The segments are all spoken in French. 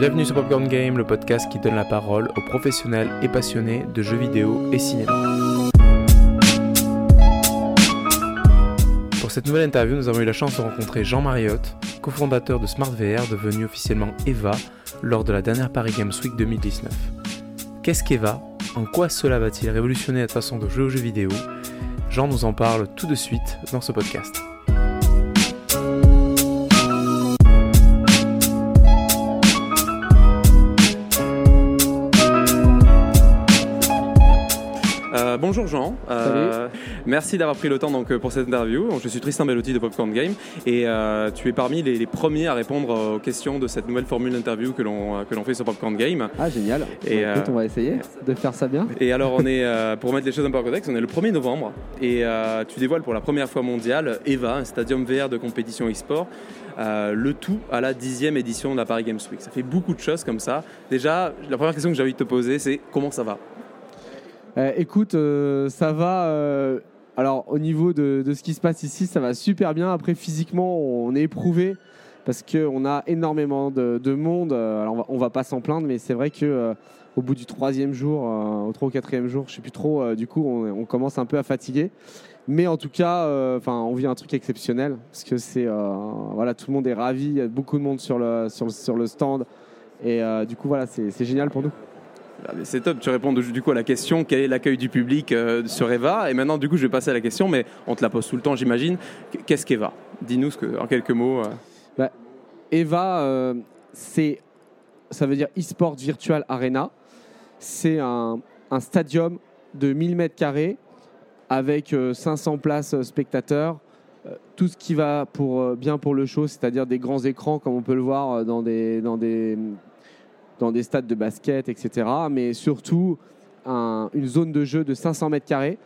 Bienvenue sur Popcorn Game, le podcast qui donne la parole aux professionnels et passionnés de jeux vidéo et cinéma. Pour cette nouvelle interview, nous avons eu la chance de rencontrer Jean Mariotte, cofondateur de Smart VR, devenu officiellement EVA lors de la dernière Paris Games Week 2019. Qu'est-ce qu'EVA ? En quoi cela va-t-il révolutionner la façon de jouer aux jeux vidéo ? Jean nous en parle tout de suite dans ce podcast. Bonjour Jean, merci d'avoir pris le temps donc, pour cette interview. Je suis Tristan Bellotti de Popcorn Game et tu es parmi les premiers à répondre aux questions de cette nouvelle formule d'interview que l'on fait sur Popcorn Game. Ah génial, et, en fait, on va essayer de faire ça bien. Et alors on est, pour mettre les choses un peu en contexte, on est le 1er novembre et tu dévoiles pour la première fois mondiale EVA, un stadium VR de compétition e-sport, le tout à la 10e édition de la Paris Games Week. Ça fait beaucoup de choses comme ça. Déjà, la première question que j'ai envie de te poser, c'est comment ça va ? Écoute, ça va. Alors, au niveau de ce qui se passe ici, ça va super bien. Après, physiquement, on est éprouvé parce qu'on a énormément de monde. Alors, on va pas s'en plaindre, mais c'est vrai que au bout du troisième jour, au 3 ou 4e jour, je sais plus trop. Du coup, on commence un peu à fatiguer. Mais en tout cas, on vit un truc exceptionnel parce que c'est voilà, tout le monde est ravi. Il y a beaucoup de monde sur le stand et du coup, voilà, c'est génial pour nous. C'est top, tu réponds du coup à la question quel est l'accueil du public sur EVA, et maintenant du coup je vais passer à la question, mais on te la pose tout le temps j'imagine. Qu'est-ce qu'EVA ? Dis-nous en quelques mots. EVA, ça veut dire eSport Virtual Arena. C'est un stadium de 1000 m² avec 500 places spectateurs, tout ce qui va bien pour le show, c'est-à-dire des grands écrans comme on peut le voir dans des stades de basket, etc. Mais surtout, une zone de jeu de 500 m²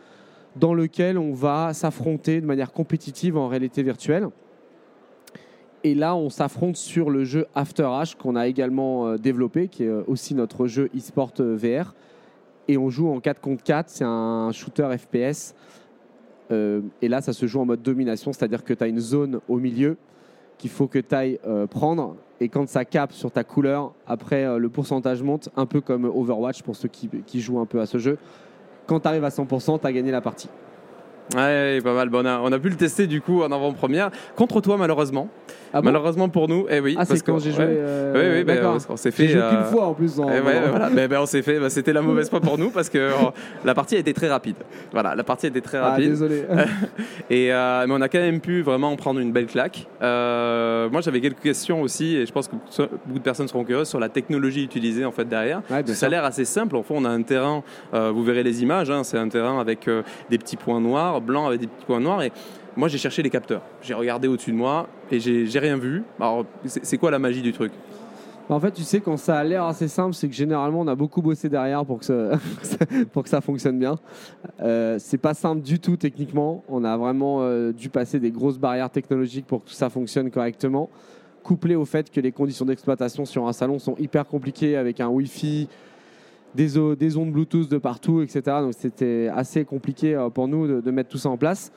dans lequel on va s'affronter de manière compétitive en réalité virtuelle. Et là, on s'affronte sur le jeu After H qu'on a également développé, qui est aussi notre jeu e-sport VR. Et on joue en 4 contre 4, c'est un shooter FPS. Et là, ça se joue en mode domination, c'est-à-dire que tu as une zone au milieu qu'il faut que tu ailles prendre. Et quand ça capte sur ta couleur, après le pourcentage monte, un peu comme Overwatch pour ceux qui jouent un peu à ce jeu. Quand tu arrives à 100%, tu as gagné la partie. Ouais, pas mal. Bon, on a pu le tester du coup en avant-première contre toi malheureusement. Ah bon, malheureusement pour nous. Eh oui. Ah, parce c'est quand j'ai joué. Oui, d'accord. On s'est fait. J'ai joué qu'une fois en plus. Voilà. Mais on s'est fait. C'était la mauvaise fois pour nous parce que la partie a été très rapide. Voilà, la partie a été très rapide. Ah, désolé. Et mais on a quand même pu vraiment prendre une belle claque. Moi, j'avais quelques questions aussi, et je pense que beaucoup de personnes seront curieuses sur la technologie utilisée en fait derrière. Ouais, ça a l'air assez simple. En fait, on a un terrain. Vous verrez les images. C'est un terrain avec des petits points noirs. Blanc avec des petits points noirs, et moi j'ai cherché les capteurs, j'ai regardé au-dessus de moi et j'ai rien vu. Alors c'est quoi la magie du truc ? En fait, tu sais, quand ça a l'air assez simple, c'est que généralement on a beaucoup bossé derrière pour que ça fonctionne bien. C'est pas simple du tout techniquement, on a vraiment dû passer des grosses barrières technologiques pour que tout ça fonctionne correctement, couplé au fait que les conditions d'exploitation sur un salon sont hyper compliquées avec un Wi-Fi, des ondes Bluetooth de partout, etc. Donc c'était assez compliqué pour nous de mettre tout ça en place.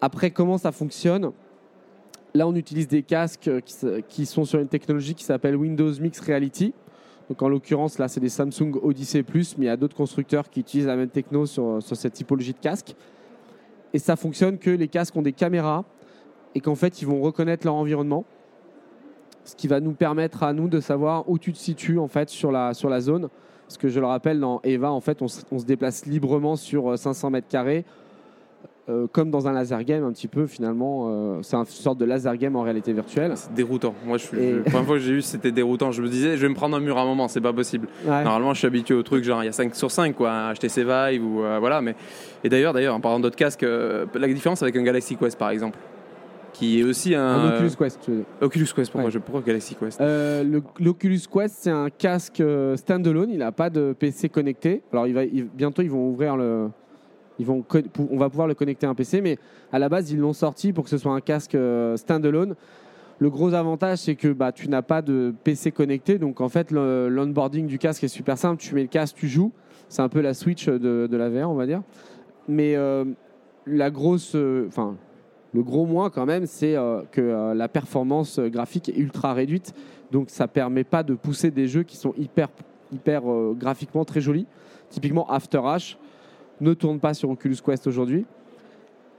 Après, comment ça fonctionne ? Là, on utilise des casques qui sont sur une technologie qui s'appelle Windows Mixed Reality. Donc en l'occurrence, là, c'est des Samsung Odyssey Plus, mais il y a d'autres constructeurs qui utilisent la même techno sur cette typologie de casque. Et ça fonctionne que les casques ont des caméras et qu'en fait, ils vont reconnaître leur environnement, ce qui va nous permettre à nous de savoir où tu te situes en fait sur la zone. Parce que je le rappelle, dans EVA, en fait, on se déplace librement sur 500 m², comme dans un laser game, un petit peu, finalement. C'est une sorte de laser game en réalité virtuelle. C'est déroutant. Moi, la première fois que j'ai eu, c'était déroutant. Je me disais, je vais me prendre un mur à un moment, c'est pas possible. Ouais. Normalement, je suis habitué au truc, genre, il y a 5 sur 5, quoi, HTC Vive, ou voilà. Mais... Et d'ailleurs, en parlant d'autres casques, la différence avec un Galaxy Quest, par exemple, qui est aussi un Oculus Quest. Oculus Quest, pourquoi Galaxy Quest. L'Oculus Quest, c'est un casque standalone. Il n'a pas de PC connecté. Alors, bientôt, ils vont ouvrir le. On va pouvoir le connecter à un PC, mais à la base, ils l'ont sorti pour que ce soit un casque standalone. Le gros avantage, c'est que tu n'as pas de PC connecté. Donc, en fait, l'onboarding du casque est super simple. Tu mets le casque, tu joues. C'est un peu la Switch de la VR, on va dire. Mais la grosse. Le gros moins quand même, c'est que la performance graphique est ultra réduite, donc ça ne permet pas de pousser des jeux qui sont hyper graphiquement très jolis. Typiquement After H ne tourne pas sur Oculus Quest aujourd'hui.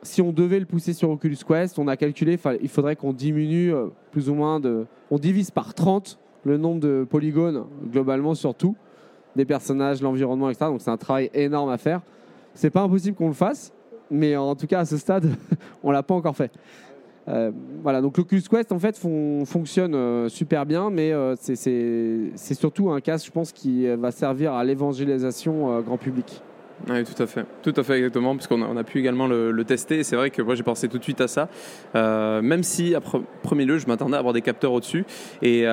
Si on devait le pousser sur Oculus Quest, on a calculé, il faudrait qu'on diminue plus ou moins on divise par 30 le nombre de polygones globalement sur tout, des personnages, l'environnement, etc. Donc c'est un travail énorme à faire. C'est pas impossible qu'on le fasse, mais en tout cas à ce stade, on l'a pas encore fait. Voilà, donc l'Oculus Quest en fait fonctionne super bien, mais c'est surtout un casque, je pense, qui va servir à l'évangélisation grand public. Oui, tout à fait exactement, parce qu'on a pu également le tester, et c'est vrai que moi j'ai pensé tout de suite à ça, même si à premier lieu je m'attendais à avoir des capteurs au-dessus, et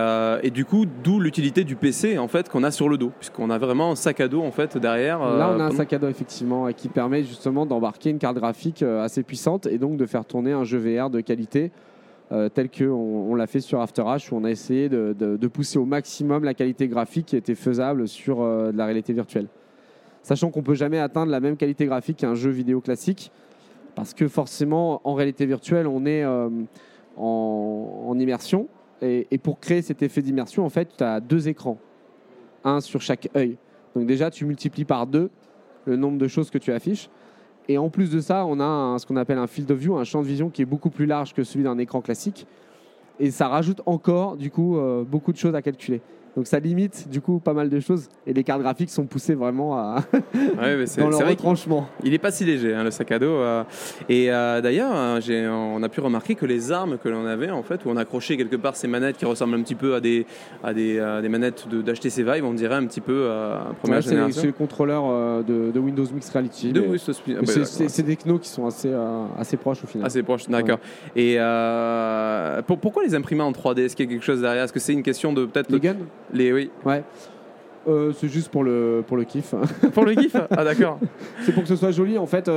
du coup d'où l'utilité du PC en fait qu'on a sur le dos, puisqu'on a vraiment un sac à dos en fait derrière. Là on a un sac à dos effectivement, et qui permet justement d'embarquer une carte graphique assez puissante, et donc de faire tourner un jeu VR de qualité tel qu'on l'a fait sur After H, où on a essayé de pousser au maximum la qualité graphique qui était faisable sur de la réalité virtuelle. Sachant qu'on ne peut jamais atteindre la même qualité graphique qu'un jeu vidéo classique, parce que forcément, en réalité virtuelle, on est en immersion. Et pour créer cet effet d'immersion, en fait, tu as deux écrans, un sur chaque œil. Donc déjà, tu multiplies par 2 le nombre de choses que tu affiches. Et en plus de ça, on a ce qu'on appelle un field of view, un champ de vision qui est beaucoup plus large que celui d'un écran classique. Et ça rajoute encore, du coup, beaucoup de choses à calculer. Donc ça limite du coup pas mal de choses, et les cartes graphiques sont poussées vraiment à dans leur retranchement. Il n'est pas si léger le sac à dos. Et d'ailleurs, on a pu remarquer que les armes que l'on avait en fait, où on accrochait quelque part ces manettes qui ressemblent un petit peu à des manettes de HTC Vive, on dirait un petit peu première génération. C'est les contrôleurs de Windows Mixed Reality. C'est des technos qui sont assez proches au final. Assez proches, d'accord. Ouais. Et pourquoi les imprimer en 3D ? Est-ce qu'il y a quelque chose derrière ? Est-ce que c'est une question de peut-être oui. Ouais. C'est juste pour le kiff. Pour le kiff ? Ah d'accord. C'est pour que ce soit joli. En fait,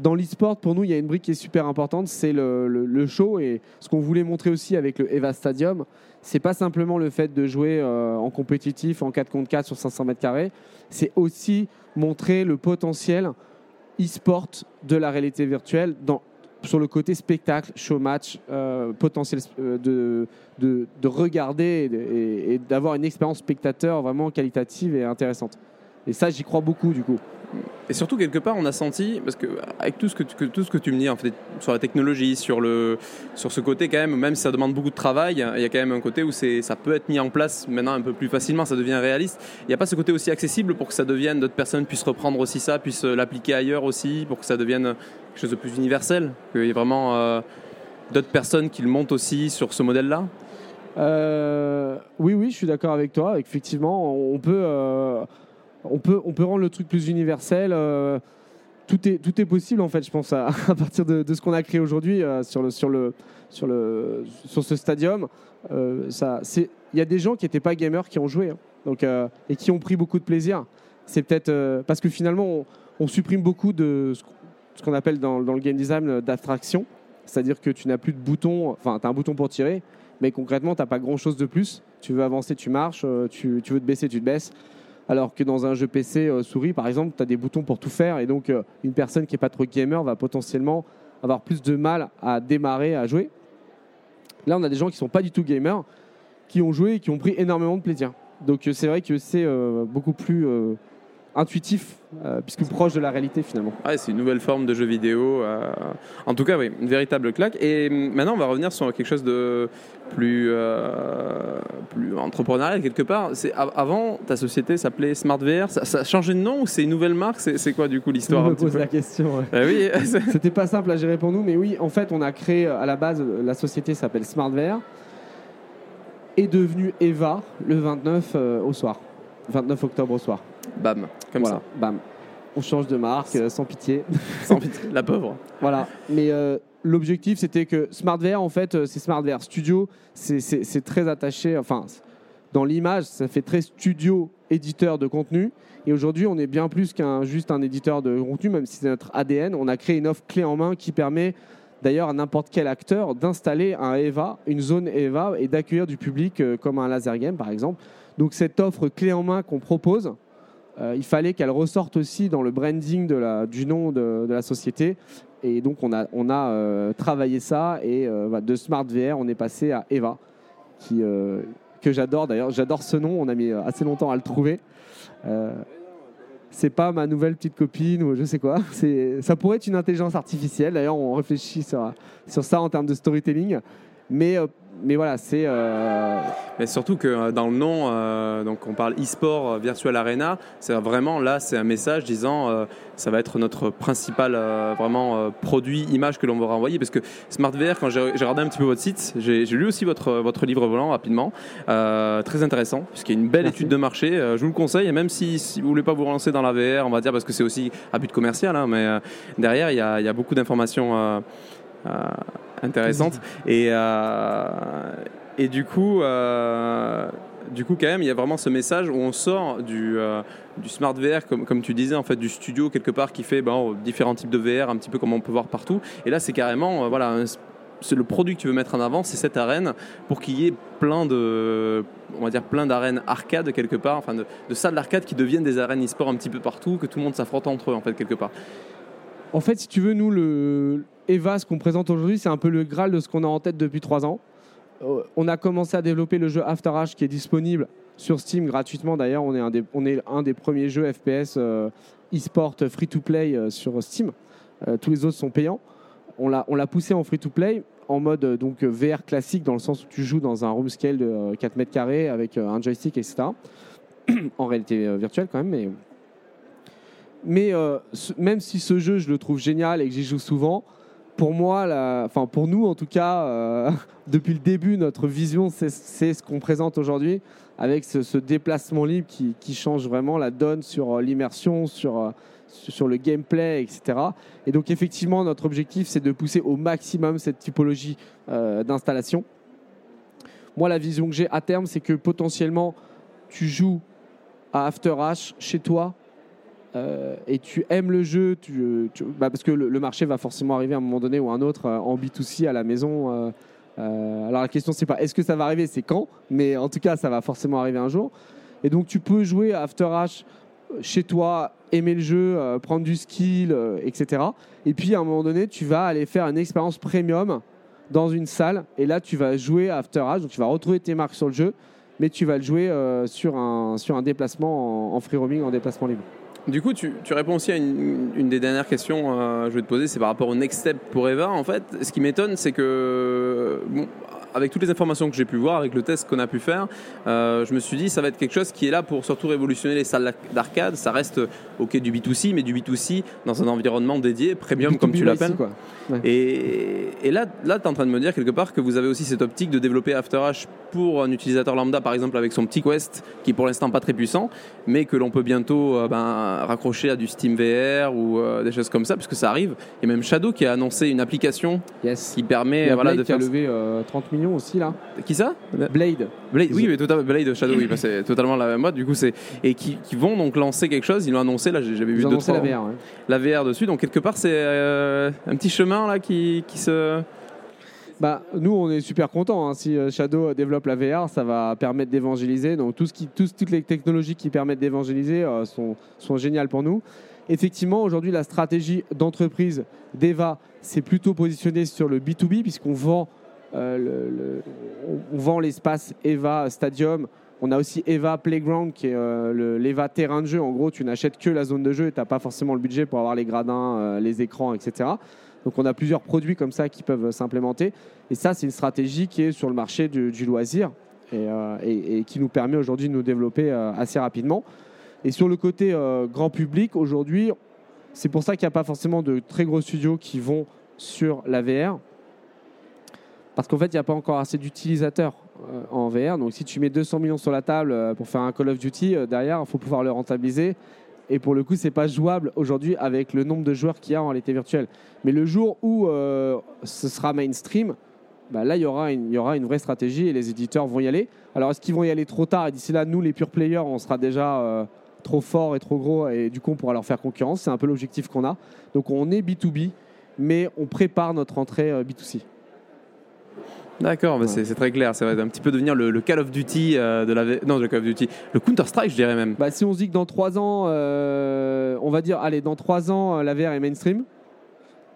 dans l'e-sport, pour nous, il y a une brique qui est super importante, c'est le show. Et ce qu'on voulait montrer aussi avec le EVA Stadium, c'est pas simplement le fait de jouer en compétitif, en 4 contre 4 sur 500 mètres carrés. C'est aussi montrer le potentiel e-sport de la réalité virtuelle sur le côté spectacle, show match, potentiel de regarder et d'avoir une expérience spectateur vraiment qualitative et intéressante. Et ça, j'y crois beaucoup du coup. Et surtout, quelque part, on a senti, parce que avec tout ce que tu me dis en fait, sur la technologie, sur ce côté quand même, même si ça demande beaucoup de travail, il y a quand même un côté où ça peut être mis en place maintenant un peu plus facilement, ça devient réaliste. Il n'y a pas ce côté aussi accessible pour que ça devienne, d'autres personnes puissent reprendre aussi ça, puissent l'appliquer ailleurs aussi, pour que ça devienne quelque chose de plus universel, qu'il y ait vraiment d'autres personnes qui le montent aussi sur ce modèle-là. Oui, je suis d'accord avec toi. Effectivement, on peut rendre le truc plus universel. Tout est possible en fait, je pense, à partir de ce qu'on a créé aujourd'hui sur ce stadium. Il y a des gens qui n'étaient pas gamers qui ont joué, hein, donc et qui ont pris beaucoup de plaisir. C'est peut-être parce que finalement on supprime beaucoup de ce qu'on appelle dans le game design d'attraction, c'est-à-dire que tu n'as plus de bouton, enfin tu as un bouton pour tirer, mais concrètement tu n'as pas grand-chose de plus. Tu veux avancer, tu marches, tu veux te baisser, tu te baisses. Alors que dans un jeu PC souris, par exemple, tu as des boutons pour tout faire. Et donc, une personne qui n'est pas trop gamer va potentiellement avoir plus de mal à démarrer, à jouer. Là, on a des gens qui ne sont pas du tout gamers, qui ont joué et qui ont pris énormément de plaisir. Donc, c'est vrai que c'est beaucoup plus intuitif, puisque proche de la réalité finalement. Ah, c'est une nouvelle forme de jeu vidéo. En tout cas, oui, une véritable claque. Et maintenant, on va revenir sur quelque chose de plus entrepreneurial quelque part. Avant, ta société s'appelait Smart VR. Ça a changé de nom ou c'est une nouvelle marque ? C'est quoi du coup l'histoire ? On me pose la question. Ouais. Oui, c'était pas simple à gérer pour nous, mais oui, en fait, on a créé à la base, la société s'appelle Smart VR, est devenue EVA le 29 octobre au soir. Bam, comme voilà, ça. Bam. On change de marque, sans pitié. Sans pitié, la pauvre. Voilà. Mais l'objectif, c'était que Smart VR, en fait, c'est Smart VR Studio. C'est très attaché. Enfin, dans l'image, ça fait très studio éditeur de contenu. Et aujourd'hui, on est bien plus qu'un éditeur de contenu, même si c'est notre ADN. On a créé une offre clé en main qui permet d'ailleurs à n'importe quel acteur d'installer un EVA, une zone EVA, et d'accueillir du public comme un laser game, par exemple. Donc cette offre clé en main qu'on propose, il fallait qu'elle ressorte aussi dans le branding du nom de la société. Et donc, on a travaillé ça. Et de Smart VR, on est passé à EVA, que j'adore d'ailleurs. J'adore ce nom. On a mis assez longtemps à le trouver. C'est pas ma nouvelle petite copine ou je sais quoi. Ça pourrait être une intelligence artificielle. D'ailleurs, on réfléchit sur ça en termes de storytelling. Mais voilà, c'est... Mais surtout que dans le nom, donc on parle e-sport, Virtual Arena, c'est vraiment là, c'est un message disant ça va être notre principal produit, image que l'on va renvoyer. Parce que Smart VR, quand j'ai regardé un petit peu votre site, j'ai lu aussi votre livre volant rapidement, très intéressant, puisqu'il y a une belle étude de marché, je vous le conseille, et même si vous ne voulez pas vous relancer dans la VR, on va dire, parce que c'est aussi à but commercial, hein, mais derrière, il y a beaucoup d'informations... intéressante et du coup quand même il y a vraiment ce message où on sort du Smart VR comme tu disais en fait du studio quelque part qui fait différents types de VR un petit peu comme on peut voir partout et là c'est carrément c'est le produit que tu veux mettre en avant, c'est cette arène pour qu'il y ait plein d'arènes arcade quelque part, enfin de salles d'arcade qui deviennent des arènes e-sport un petit peu partout, que tout le monde s'affronte entre eux en fait quelque part. En fait, si tu veux, nous, le EVA, ce qu'on présente aujourd'hui, c'est un peu le Graal de ce qu'on a en tête depuis 3 ans. On a commencé à développer le jeu After H qui est disponible sur Steam gratuitement. D'ailleurs, on est un des premiers jeux FPS e-sport free-to-play sur Steam. Tous les autres sont payants. On l'a poussé en free-to-play, en mode donc VR classique, dans le sens où tu joues dans un room scale de 4 mètres carrés avec un joystick, etc. En réalité virtuelle quand même, mais... Mais même si ce jeu, je le trouve génial et que j'y joue souvent, pour nous en tout cas, depuis le début, notre vision, c'est ce qu'on présente aujourd'hui, avec ce déplacement libre qui change vraiment la donne sur l'immersion, sur le gameplay, etc. Et donc effectivement, notre objectif, c'est de pousser au maximum cette typologie d'installation. Moi, la vision que j'ai à terme, c'est que potentiellement, tu joues à After H chez toi, et tu aimes le jeu, parce que le marché va forcément arriver à un moment donné ou à un autre en B2C à la maison. Alors la question, c'est pas est-ce que ça va arriver, c'est quand, mais en tout cas, ça va forcément arriver un jour. Et donc, tu peux jouer à After H chez toi, aimer le jeu, prendre du skill, etc. Et puis, à un moment donné, tu vas aller faire une expérience premium dans une salle, et là, tu vas jouer à After H, donc tu vas retrouver tes marques sur le jeu, mais tu vas le jouer sur un déplacement en free roaming, en déplacement libre. Du coup, tu réponds aussi à une des dernières questions que je vais te poser, c'est par rapport au next step pour Eva. En fait, ce qui m'étonne, c'est que, avec toutes les informations que j'ai pu voir, avec le test qu'on a pu faire, je me suis dit ça va être quelque chose qui est là pour surtout révolutionner les salles d'arcade. Ça reste du B2C, mais du B2C dans un environnement dédié, premium B2B comme tu l'appelles. Quoi. Ouais. Et là tu es en train de me dire quelque part que vous avez aussi cette optique de développer After H pour un utilisateur lambda, par exemple avec son petit Quest, qui est pour l'instant pas très puissant, mais que l'on peut bientôt... raccroché à du Steam VR ou des choses comme ça, parce que ça arrive. Il y a même Shadow qui a annoncé une application qui permet de faire... Blade qui a levé 30 millions aussi là. Qui ça ? Blade. Oui, mais totalement Blade Shadow, oui, c'est totalement la même mode. Du coup, qui vont donc lancer quelque chose. Ils l'ont annoncé là. J'avais vu 2-3 la VR, hein. La VR dessus. Donc quelque part, c'est un petit chemin là qui se. Nous, on est super contents. Hein. Si Shadow développe la VR, ça va permettre d'évangéliser. Donc, toutes les technologies qui permettent d'évangéliser sont géniales pour nous. Effectivement, aujourd'hui, la stratégie d'entreprise d'Eva s'est plutôt positionnée sur le B2B, puisqu'on vend, on vend l'espace Eva Stadium. On a aussi Eva Playground, qui est l'Eva terrain de jeu. En gros, tu n'achètes que la zone de jeu et tu n'as pas forcément le budget pour avoir les gradins, les écrans, etc. Donc, on a plusieurs produits comme ça qui peuvent s'implémenter. Et ça, c'est une stratégie qui est sur le marché du loisir et qui nous permet aujourd'hui de nous développer assez rapidement. Et sur le côté grand public, aujourd'hui, c'est pour ça qu'il n'y a pas forcément de très gros studios qui vont sur la VR. Parce qu'en fait, il n'y a pas encore assez d'utilisateurs en VR. Donc, si tu mets 200 millions sur la table pour faire un Call of Duty, derrière, il faut pouvoir le rentabiliser. Et pour le coup, c'est pas jouable aujourd'hui avec le nombre de joueurs qu'il y a en réalité virtuelle. Mais le jour où ce sera mainstream, là, il y aura une vraie stratégie et les éditeurs vont y aller. Alors, est-ce qu'ils vont y aller trop tard ? Et d'ici là, nous, les pure players, on sera déjà trop forts et trop gros et du coup, on pourra leur faire concurrence. C'est un peu l'objectif qu'on a. Donc, on est B2B, mais on prépare notre entrée B2C. D'accord, mais c'est très clair. Ça va un petit peu devenir le Call of Duty le Call of Duty, le Counter-Strike, je dirais même. Bah, si on se dit que dans 3 ans, on va dire, allez, dans 3 ans, la VR est mainstream.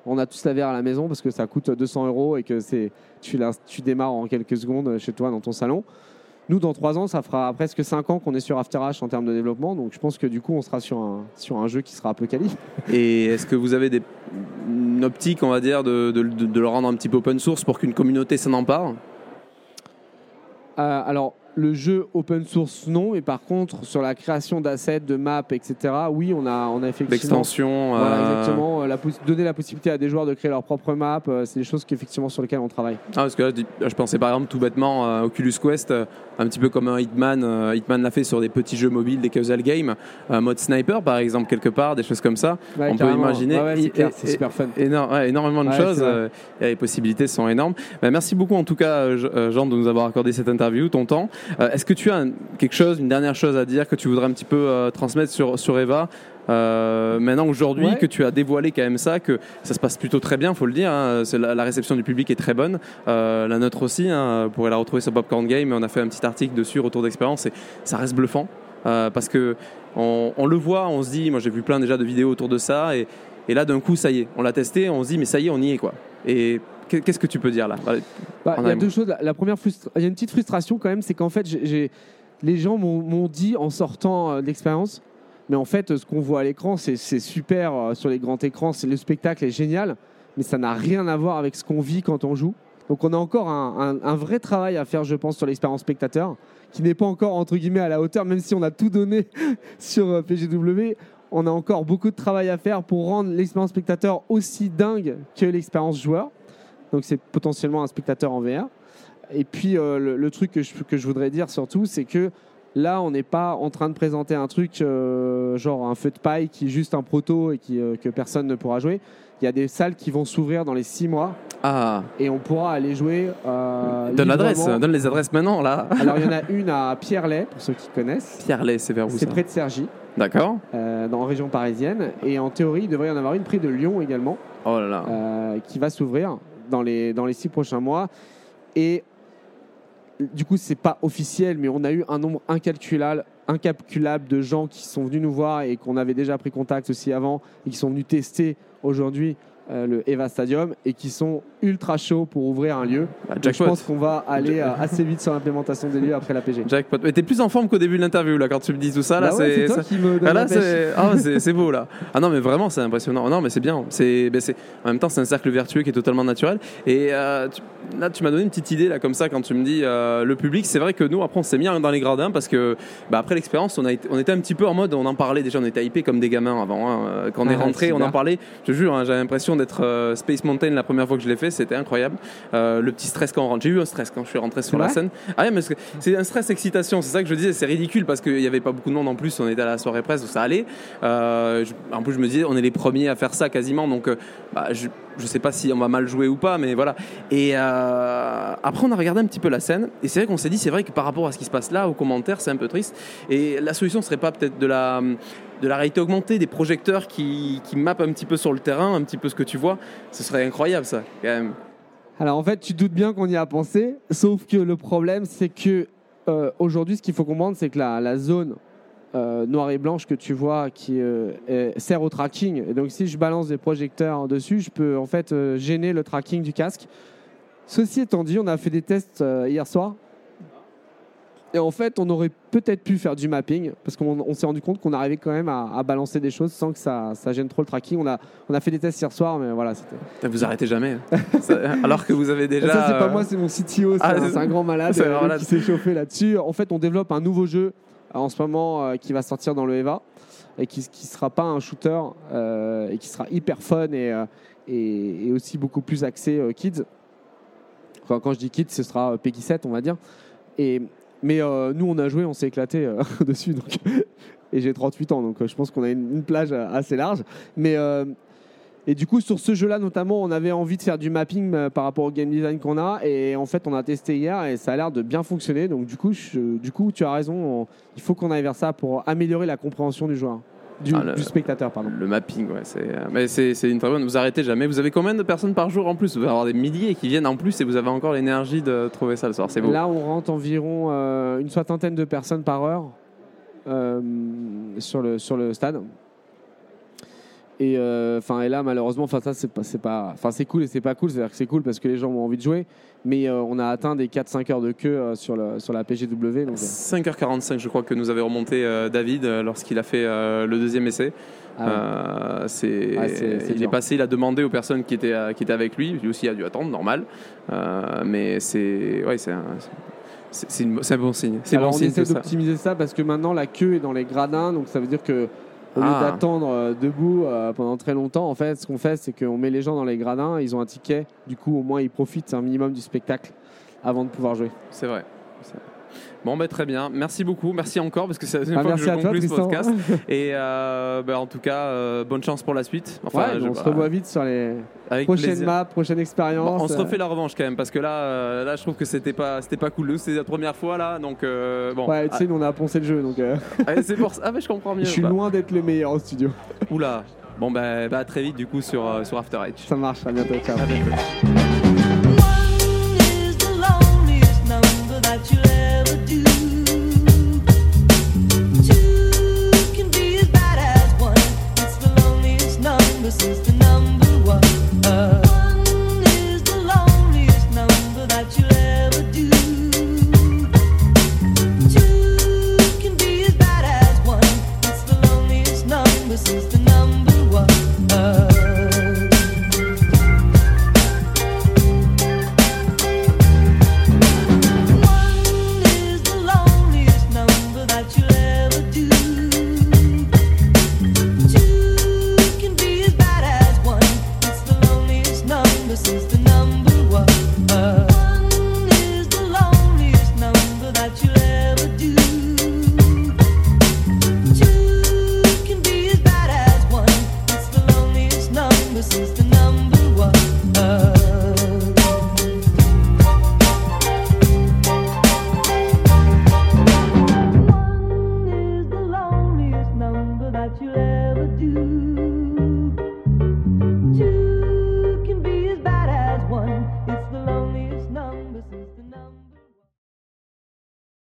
On a tous la VR à la maison parce que ça coûte 200 € et que tu démarres en quelques secondes chez toi dans ton salon. Nous, dans 3 ans, ça fera presque 5 ans qu'on est sur After H en termes de développement. Donc, je pense que du coup, on sera sur un jeu qui sera un peu quali. Et est-ce que vous avez une optique, on va dire, de le rendre un petit peu open source pour qu'une communauté s'en empare ? Alors, le jeu open source, non. Et par contre, sur la création d'assets, de maps, etc., oui, on a effectivement... L'extension... Voilà, exactement. Donner la possibilité à des joueurs de créer leur propre map, c'est des choses qu'effectivement sur lesquelles on travaille. Ah, parce que là, je pensais par exemple tout bêtement à Oculus Quest, un petit peu comme un Hitman. Hitman l'a fait sur des petits jeux mobiles, des casual games, mode sniper par exemple, quelque part, des choses comme ça. Ouais, on peut imaginer... Ouais, c'est clair, c'est super fun. Énormément de choses. Les possibilités sont énormes. Bah, merci beaucoup en tout cas, Jean, de nous avoir accordé cette interview, ton temps. Est-ce que tu as une dernière chose à dire que tu voudrais un petit peu transmettre sur EVA maintenant aujourd'hui que tu as dévoilé quand même que ça se passe plutôt très bien, il faut le dire, hein, la réception du public est très bonne, la nôtre aussi, hein, vous pourrez la retrouver sur Popcorn Game, on a fait un petit article dessus, retour d'expérience, et ça reste bluffant parce que on le voit, on se dit, moi j'ai vu plein déjà de vidéos autour de ça et là d'un coup ça y est, on l'a testé, on se dit mais ça y est, on y est quoi. Et qu'est-ce que tu peux dire là ? Il y a deux choses. La première, il y a une petite frustration quand même, c'est qu'en fait, les gens m'ont dit en sortant de l'expérience, mais en fait, ce qu'on voit à l'écran, c'est super sur les grands écrans, le spectacle est génial, mais ça n'a rien à voir avec ce qu'on vit quand on joue. Donc on a encore un vrai travail à faire, je pense, sur l'expérience spectateur, qui n'est pas encore, entre guillemets, à la hauteur, même si on a tout donné sur PGW. On a encore beaucoup de travail à faire pour rendre l'expérience spectateur aussi dingue que l'expérience joueur. Donc c'est potentiellement un spectateur en VR. Et puis le truc que je voudrais dire surtout, c'est que là on n'est pas en train de présenter un truc genre un feu de paille qui est juste un proto et que personne ne pourra jouer. Il y a des salles qui vont s'ouvrir dans les 6 mois. Ah. Et on pourra aller jouer donne les adresses maintenant là. Alors il y en a une à Pierrelay, pour ceux qui connaissent. Pierrelay, c'est vers où ça ? C'est près de Sergy. D'accord. Dans la région parisienne. Et en théorie il devrait y en avoir une près de Lyon également. Oh là là. Qui va s'ouvrir dans les 6 prochains mois. Et du coup, c'est pas officiel, mais on a eu un nombre incalculable de gens qui sont venus nous voir et qu'on avait déjà pris contact aussi avant et qui sont venus tester aujourd'hui le EVA Stadium et qui sont ultra chauds pour ouvrir un lieu. Donc, je pense qu'on va aller assez vite sur l'implémentation des lieux après la PG. Jackpot. Mais t'es plus en forme qu'au début de l'interview là, quand tu me dis tout ça là, c'est toi qui me donne la pêche. C'est beau là. Ah non mais vraiment c'est impressionnant. Non mais c'est bien. C'est en même temps c'est un cercle vertueux qui est totalement naturel. Et là tu m'as donné une petite idée là comme ça quand tu me dis le public. C'est vrai que nous après on s'est mis dans les gradins parce que après l'expérience on était un petit peu en mode on en parlait déjà, on était hypés comme des gamins avant. Hein. Quand on est rentré on en parlait. Je te jure hein, j'avais l'impression d'être Space Mountain la première fois que je l'ai fait, c'était incroyable. Le petit stress quand on rentre, j'ai eu un stress quand je suis rentré sur la scène. Ah ouais, mais c'est un stress excitation, c'est ça que je disais, c'est ridicule parce qu'il n'y avait pas beaucoup de monde en plus, on était à la soirée presse où ça allait. En plus je me disais, on est les premiers à faire ça quasiment, donc je sais pas si on va mal jouer ou pas, mais voilà. Et après on a regardé un petit peu la scène et c'est vrai qu'on s'est dit, c'est vrai que par rapport à ce qui se passe là, aux commentaires, c'est un peu triste. Et la solution serait pas peut-être de la réalité augmentée, des projecteurs qui mappent un petit peu sur le terrain, un petit peu ce que tu vois, ce serait incroyable ça, quand même. Alors en fait, tu doutes bien qu'on y a pensé, sauf que le problème, c'est que aujourd'hui, ce qu'il faut comprendre, c'est que la zone noire et blanche que tu vois qui sert au tracking, et donc si je balance des projecteurs dessus, je peux en fait gêner le tracking du casque. Ceci étant dit, on a fait des tests hier soir, et en fait, on aurait peut-être pu faire du mapping parce qu'on s'est rendu compte qu'on arrivait quand même à balancer des choses sans que ça gêne trop le tracking. On a fait des tests hier soir, mais voilà. Vous arrêtez jamais. Alors que vous avez déjà... Ça, c'est pas moi, c'est mon CTO. C'est un grand malade qui s'est chauffé là-dessus. En fait, on développe un nouveau jeu en ce moment qui va sortir dans le EVA et qui sera pas un shooter et qui sera hyper fun et aussi beaucoup plus axé kids. Enfin, quand je dis kids, ce sera Peggy 7, on va dire. Mais nous, on a joué, on s'est éclaté dessus. Donc, et j'ai 38 ans, donc je pense qu'on a une plage assez large. Mais, et du coup, sur ce jeu-là, notamment, on avait envie de faire du mapping par rapport au game design qu'on a. Et en fait, on a testé hier et ça a l'air de bien fonctionner. Donc du coup, tu as raison, il faut qu'on aille vers ça pour améliorer la compréhension du joueur. du spectateur, pardon. Le mapping, ouais, c'est une très bonne. Vous arrêtez jamais. Vous avez combien de personnes par jour en plus? Vous allez avoir des milliers qui viennent en plus et vous avez encore l'énergie de trouver ça le soir. C'est beau. Là, on rentre environ une soixantaine de personnes par heure sur le stade. Et enfin, et là malheureusement, enfin ça c'est pas, enfin c'est cool et c'est pas cool. C'est-à-dire que c'est cool parce que les gens ont envie de jouer, mais on a atteint des 4-5 heures de queue sur la PGW. Donc, 5h45, je crois que nous avait remonté David lorsqu'il a fait le deuxième essai. Ah ouais. Il est passé, il a demandé aux personnes qui étaient avec lui. Lui aussi a dû attendre, normal. Mais c'est un bon signe. C'est alors bon on signe essaie d'optimiser ça parce que maintenant la queue est dans les gradins, donc ça veut dire que au lieu d'attendre debout pendant très longtemps, en fait, ce qu'on fait, c'est qu'on met les gens dans les gradins, ils ont un ticket, du coup, au moins, ils profitent un minimum du spectacle avant de pouvoir jouer. C'est vrai. C'est vrai. Bon, ben, très bien. Merci beaucoup. Merci encore, parce que c'est la deuxième fois que je conclue ce podcast. Et en tout cas, bonne chance pour la suite. Enfin, ouais, on se revoit vite sur les prochaines maps, prochaines expériences. Bon, on se refait la revanche quand même, parce que là je trouve que c'était pas cool. C'était la première fois, là. Donc, bon. Ouais, tu sais, on a poncé le jeu. Donc, Allez, c'est pour ça. Ah, mais je comprends mieux. Je suis loin d'être le meilleur au studio. Oula. Bon, ben, à très vite, du coup, sur After Edge. Ça marche. À bientôt. Ciao. À bientôt. That you'll ever do.